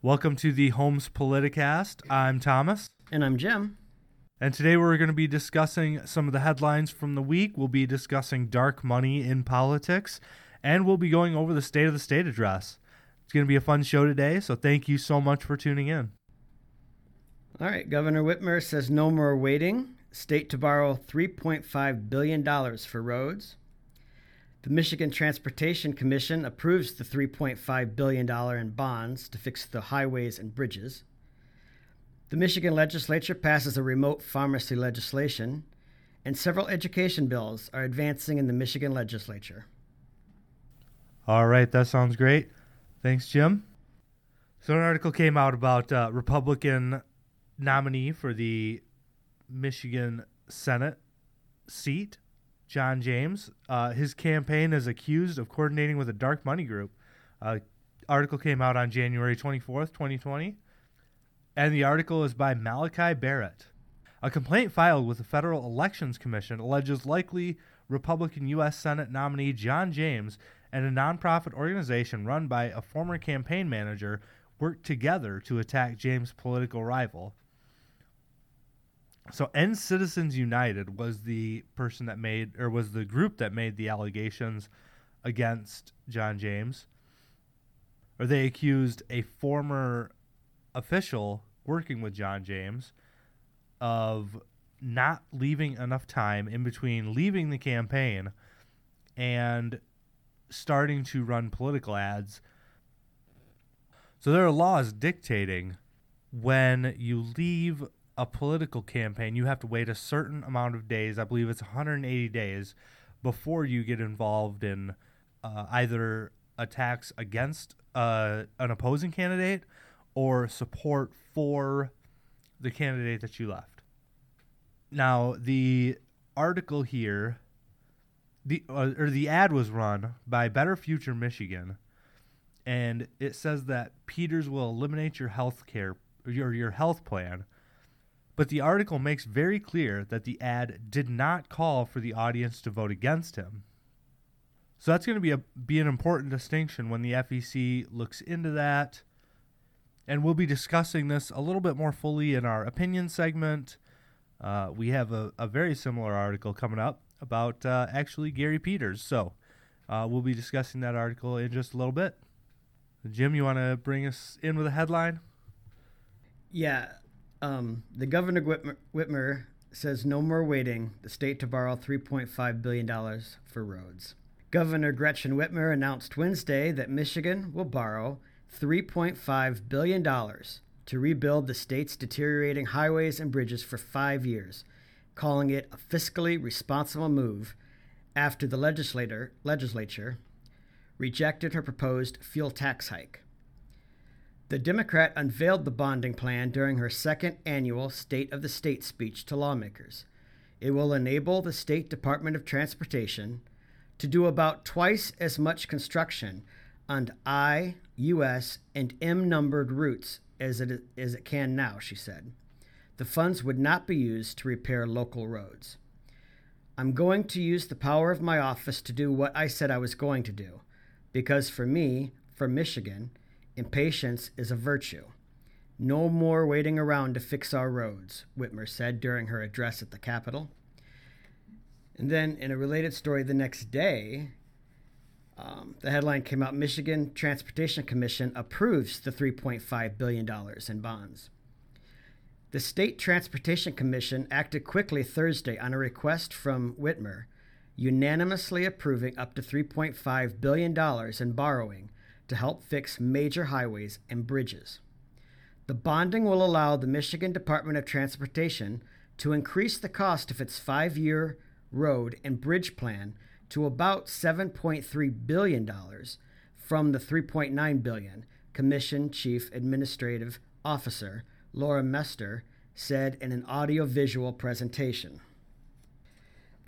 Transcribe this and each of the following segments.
Welcome to the Holmes Politicast. I'm Thomas. And I'm Jim. And today we're going to be discussing some of the headlines from the week. We'll be discussing dark money in politics, and we'll be going over the State of the State address. It's going to be a fun show today, so thank you so much for tuning in. All right, Governor Whitmer says no more waiting. State to borrow $3.5 billion for roads. The Michigan Transportation Commission approves the $3.5 billion in bonds to fix the highways and bridges. The Michigan legislature passes a remote pharmacy legislation, and several education bills are advancing in the Michigan legislature. All right, that sounds great. Thanks, Jim. So an article came out about Republican nominee for the Michigan Senate seat, John James. His campaign is accused of coordinating with a dark money group. Article came out on January 24th, 2020, and the article is by Malachi Barrett. A complaint filed with the Federal Elections Commission alleges likely Republican U.S. Senate nominee John James and a nonprofit organization run by a former campaign manager worked together to attack James' political rival. So End Citizens United was the person that made, or was the group that made the allegations against John James. Or they accused a former official working with John James of not leaving enough time in between leaving the campaign and starting to run political ads. So there are laws dictating when you leave a political campaign, you have to wait a certain amount of days. I believe it's 180 days before you get involved in either attacks against an opposing candidate or support for the candidate that you left. Now, the article here, the ad was run by Better Future Michigan, and it says that Peters will eliminate your health care, your health plan. But the article makes very clear that the ad did not call for the audience to vote against him. So that's going to be an important distinction when the FEC looks into that. And we'll be discussing this a little bit more fully in our opinion segment. We have a very similar article coming up about actually Gary Peters. So we'll be discussing that article in just a little bit. Jim, you want to bring us in with a headline? Yeah. The Governor Whitmer says no more waiting, the state to borrow $3.5 billion for roads. Governor Gretchen Whitmer announced Wednesday that Michigan will borrow $3.5 billion to rebuild the state's deteriorating highways and bridges for 5 years, calling it a fiscally responsible move after the legislature rejected her proposed fuel tax hike. The Democrat unveiled the bonding plan during her second annual State of the State speech to lawmakers. It will enable the State Department of Transportation to do about twice as much construction on I, U.S., and M-numbered routes as it can now, she said. The funds would not be used to repair local roads. I'm going to use the power of my office to do what I said I was going to do, because for me, for Michigan, impatience is a virtue. No more waiting around to fix our roads, Whitmer said during her address at the Capitol. And then in a related story the next day, the headline came out, Michigan Transportation Commission approves the $3.5 billion in bonds. The State Transportation Commission acted quickly Thursday on a request from Whitmer, unanimously approving up to $3.5 billion in borrowing to help fix major highways and bridges. The bonding will allow the Michigan Department of Transportation to increase the cost of its 5-year road and bridge plan to about $7.3 billion from the $3.9 billion, Commission Chief Administrative Officer Laura Mester said in an audiovisual presentation.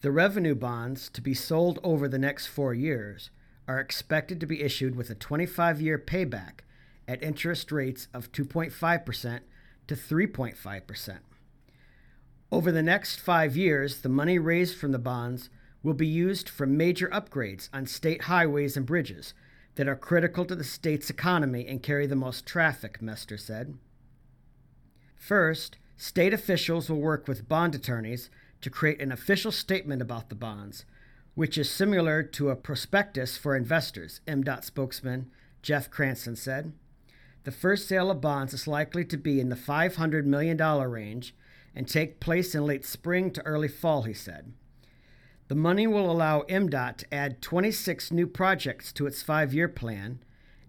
The revenue bonds to be sold over the next 4 years are expected to be issued with a 25-year payback at interest rates of 2.5% to 3.5%. Over the next 5 years, the money raised from the bonds will be used for major upgrades on state highways and bridges that are critical to the state's economy and carry the most traffic, Mester said. First, state officials will work with bond attorneys to create an official statement about the bonds, which is similar to a prospectus for investors, MDOT spokesman Jeff Cranston said. The first sale of bonds is likely to be in the $500 million range and take place in late spring to early fall, he said. The money will allow MDOT to add 26 new projects to its 5-year plan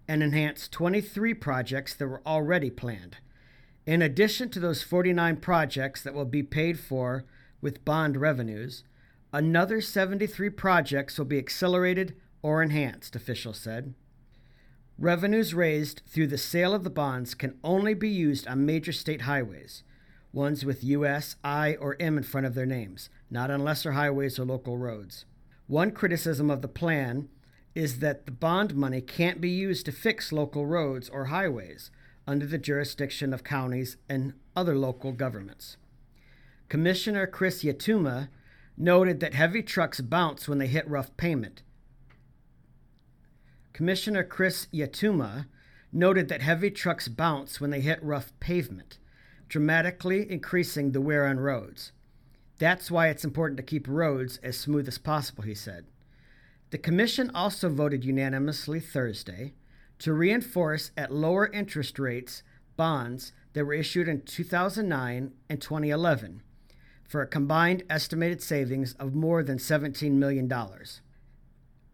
and enhance 23 projects that were already planned, in addition to those 49 projects that will be paid for with bond revenues. Another 73 projects will be accelerated or enhanced, officials said. Revenues raised through the sale of the bonds can only be used on major state highways, ones with US, I, or M in front of their names, not on lesser highways or local roads. One criticism of the plan is that the bond money can't be used to fix local roads or highways under the jurisdiction of counties and other local governments. Commissioner Chris Yatuma noted that heavy trucks bounce when they hit rough pavement. Dramatically increasing the wear on roads. That's why it's important to keep roads as smooth as possible, he said. The commission also voted unanimously Thursday to reinforce at lower interest rates bonds that were issued in 2009 and 2011. For a combined estimated savings of more than $17 million.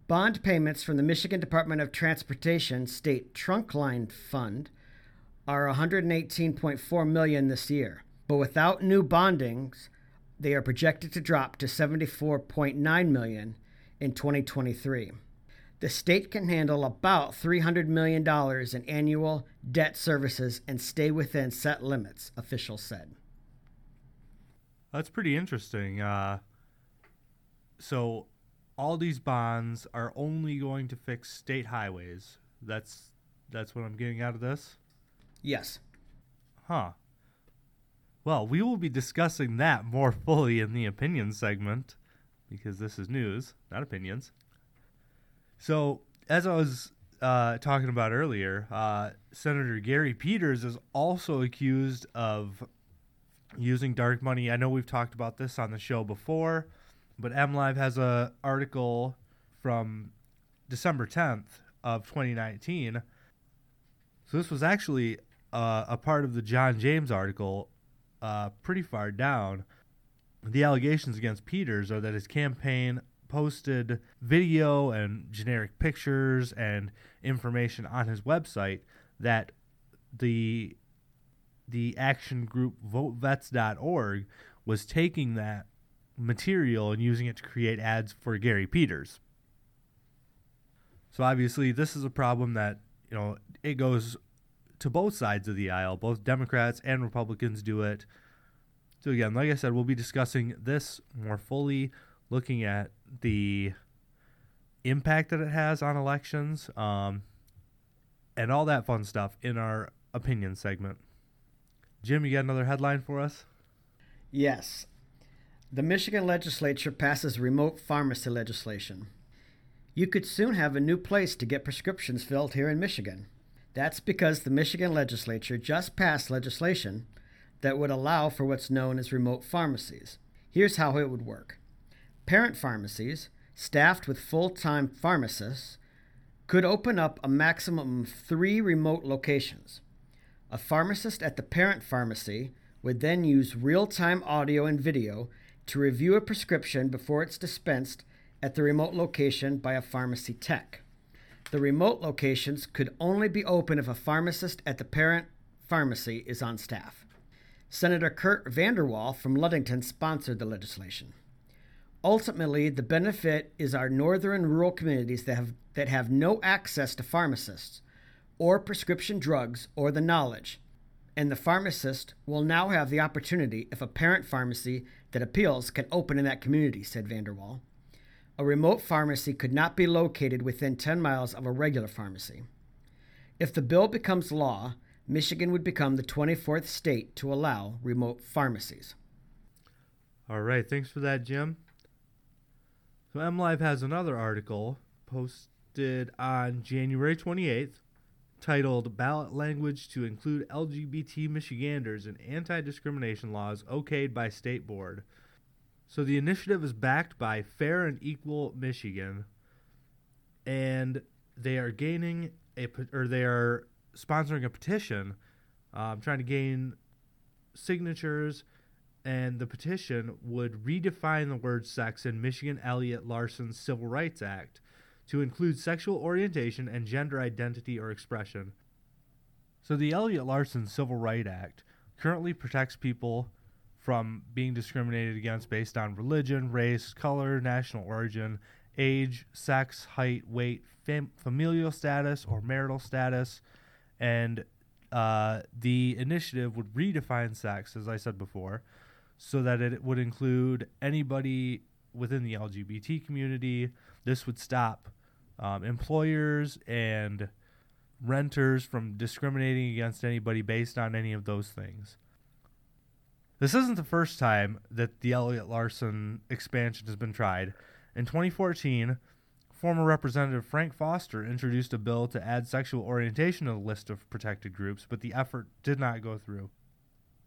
Bond payments from the Michigan Department of Transportation State Trunkline Fund are $118.4 million this year, but without new bondings, they are projected to drop to $74.9 million in 2023. The state can handle about $300 million in annual debt services and stay within set limits, officials said. That's pretty interesting. So all these bonds are only going to fix state highways. That's what I'm getting out of this? Yes. Huh. Well, we will be discussing that more fully in the opinion segment because this is news, not opinions. So as I was talking about earlier, Senator Gary Peters is also accused of using dark money. I know we've talked about this on the show before, but MLive has an article from December 10th of 2019. So this was actually a part of the John James article pretty far down. The allegations against Peters are that his campaign posted video and generic pictures and information on his website that the action group VoteVets.org was taking that material and using it to create ads for Gary Peters. So obviously this is a problem that, you know, it goes to both sides of the aisle. Both Democrats and Republicans do it. So again, like I said, we'll be discussing this more fully, looking at the impact that it has on elections, and all that fun stuff in our opinion segment. Jim, you got another headline for us? Yes. The Michigan legislature passes remote pharmacy legislation. You could soon have a new place to get prescriptions filled here in Michigan. That's because the Michigan legislature just passed legislation that would allow for what's known as remote pharmacies. Here's how it would work. Parent pharmacies, staffed with full-time pharmacists, could open up a maximum of 3 remote locations. A pharmacist at the parent pharmacy would then use real-time audio and video to review a prescription before it's dispensed at the remote location by a pharmacy tech. The remote locations could only be open if a pharmacist at the parent pharmacy is on staff. Senator Kurt Vanderwall from Ludington sponsored the legislation. Ultimately, the benefit is our northern rural communities that have no access to pharmacists or prescription drugs, or the knowledge, and the pharmacist will now have the opportunity if a parent pharmacy that appeals can open in that community, said Vanderwall. A remote pharmacy could not be located within 10 miles of a regular pharmacy. If the bill becomes law, Michigan would become the 24th state to allow remote pharmacies. All right, thanks for that, Jim. So MLive has another article posted on January 28th titled Ballot Language to Include LGBT Michiganders in Anti-Discrimination Laws Okayed by State Board. So the initiative is backed by Fair and Equal Michigan, and they are sponsoring a petition, trying to gain signatures, and the petition would redefine the word sex in Michigan Elliott Larsen Civil Rights Act to include sexual orientation and gender identity or expression. So the Elliott Larsen Civil Rights Act currently protects people from being discriminated against based on religion, race, color, national origin, age, sex, height, weight, familial status, or marital status, and the initiative would redefine sex, as I said before, so that it would include anybody within the LGBT community. This would stop employers and renters from discriminating against anybody based on any of those things. This isn't the first time that the Elliott Larsen expansion has been tried. In 2014, former Representative Frank Foster introduced a bill to add sexual orientation to the list of protected groups, but the effort did not go through.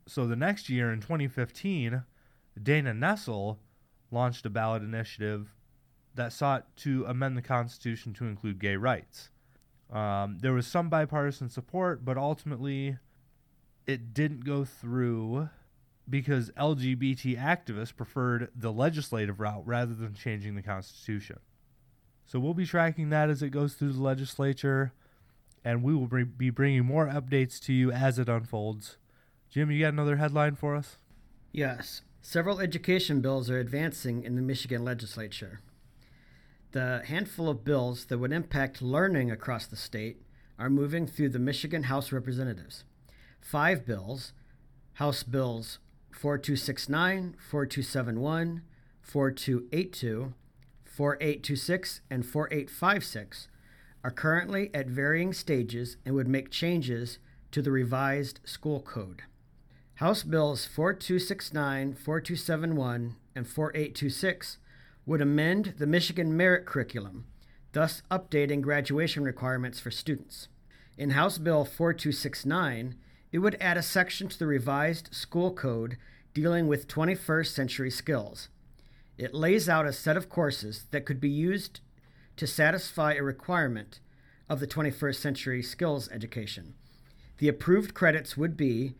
So the next year, in 2015, Dana Nessel launched a ballot initiative that sought to amend the Constitution to include gay rights. There was some bipartisan support, but ultimately it didn't go through because LGBT activists preferred the legislative route rather than changing the Constitution. So we'll be tracking that as it goes through the legislature, and we will be bringing more updates to you as it unfolds. Jim, you got another headline for us? Yes. Several education bills are advancing in the Michigan legislature. The handful of bills that would impact learning across the state are moving through the Michigan House of Representatives. 5 bills, House Bills 4269, 4271, 4282, 4826, and 4856, are currently at varying stages and would make changes to the revised school code. House Bills 4269, 4271, and 4826 would amend the Michigan merit curriculum, thus updating graduation requirements for students. In House Bill 4269, it would add a section to the revised school code dealing with 21st century skills. It lays out a set of courses that could be used to satisfy a requirement of the 21st century skills education. The approved credits would be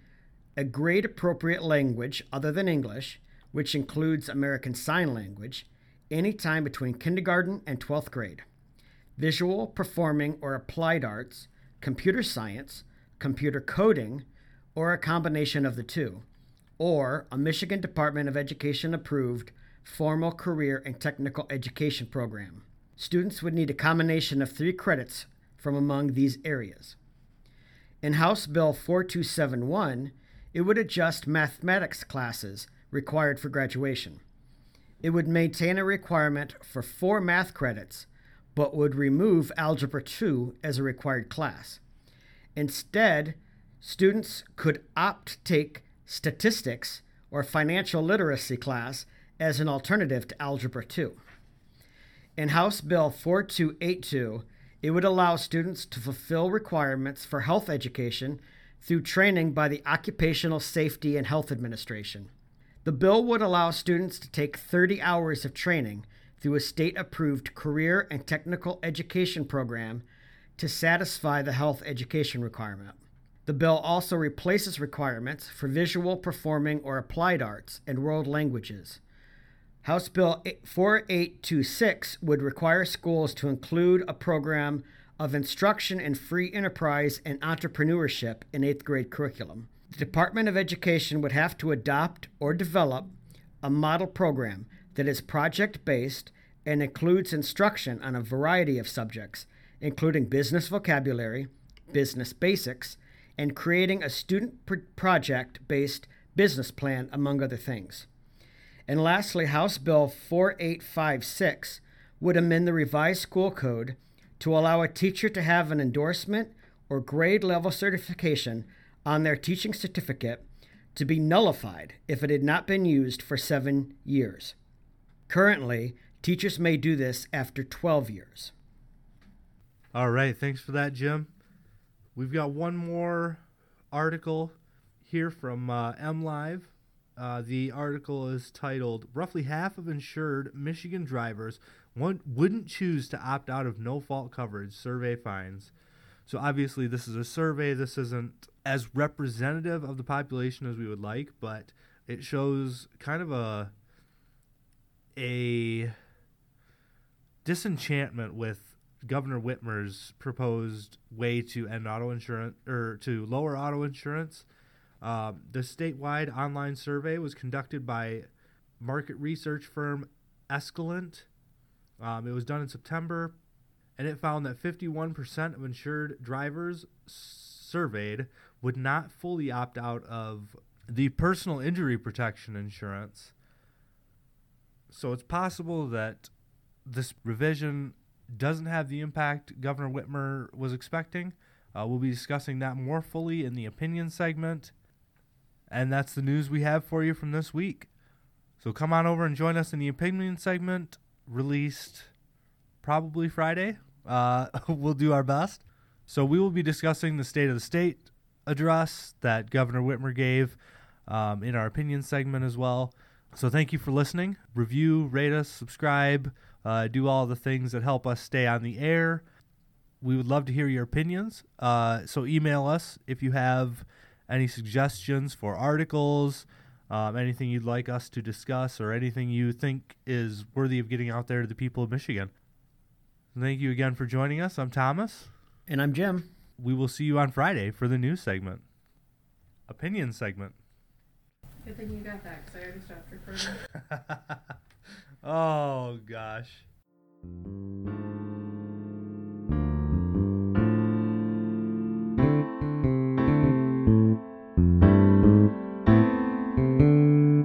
a grade-appropriate language other than English, which includes American Sign Language, any time between kindergarten and 12th grade, visual, performing, or applied arts, computer science, computer coding, or a combination of the two, or a Michigan Department of Education-approved formal career and technical education program. Students would need a combination of 3 credits from among these areas. In House Bill 4271, it would adjust mathematics classes required for graduation. It would maintain a requirement for 4 math credits, but would remove Algebra 2 as a required class. Instead, students could opt to take statistics or financial literacy class as an alternative to Algebra 2. In House Bill 4282, it would allow students to fulfill requirements for health education through training by the Occupational Safety and Health Administration. The bill would allow students to take 30 hours of training through a state-approved career and technical education program to satisfy the health education requirement. The bill also replaces requirements for visual, performing, or applied arts and world languages. House Bill 4826 would require schools to include a program of instruction in free enterprise and entrepreneurship in 8th grade curriculum. The Department of Education would have to adopt or develop a model program that is project-based and includes instruction on a variety of subjects, including business vocabulary, business basics, and creating a student project-based business plan, among other things. And lastly, House Bill 4856 would amend the revised school code to allow a teacher to have an endorsement or grade-level certification on their teaching certificate to be nullified if it had not been used for 7 years. Currently, teachers may do this after 12 years. All right, thanks for that, Jim. We've got one more article here from MLive. The article is titled, Roughly Half of Insured Michigan Drivers Wouldn't Choose to Opt Out of No-Fault Coverage, Survey Finds. So obviously this is a survey. This isn't as representative of the population as we would like, but it shows kind of a disenchantment with Governor Whitmer's proposed way to end auto insurance or to lower auto insurance. The statewide online survey was conducted by market research firm Escalant. It was done in September, and it found that 51% of insured drivers surveyed would not fully opt out of the personal injury protection insurance. So it's possible that this revision doesn't have the impact Governor Whitmer was expecting. We'll be discussing that more fully in the opinion segment. And that's the news we have for you from this week. So come on over and join us in the opinion segment, released probably Friday. We'll do our best. So we will be discussing the State of the State address that Governor Whitmer gave in our opinion segment as well. So thank you for listening. Review, rate us, subscribe, do all the things that help us stay on the air. We would love to hear your opinions. So email us if you have any suggestions for articles, anything you'd like us to discuss, or anything you think is worthy of getting out there to the people of Michigan. Thank you again for joining us. I'm Thomas. And I'm Jim. We will see you on Friday for the news segment. Opinion segment. Good thing you got that, because I already stopped recording. Oh, gosh.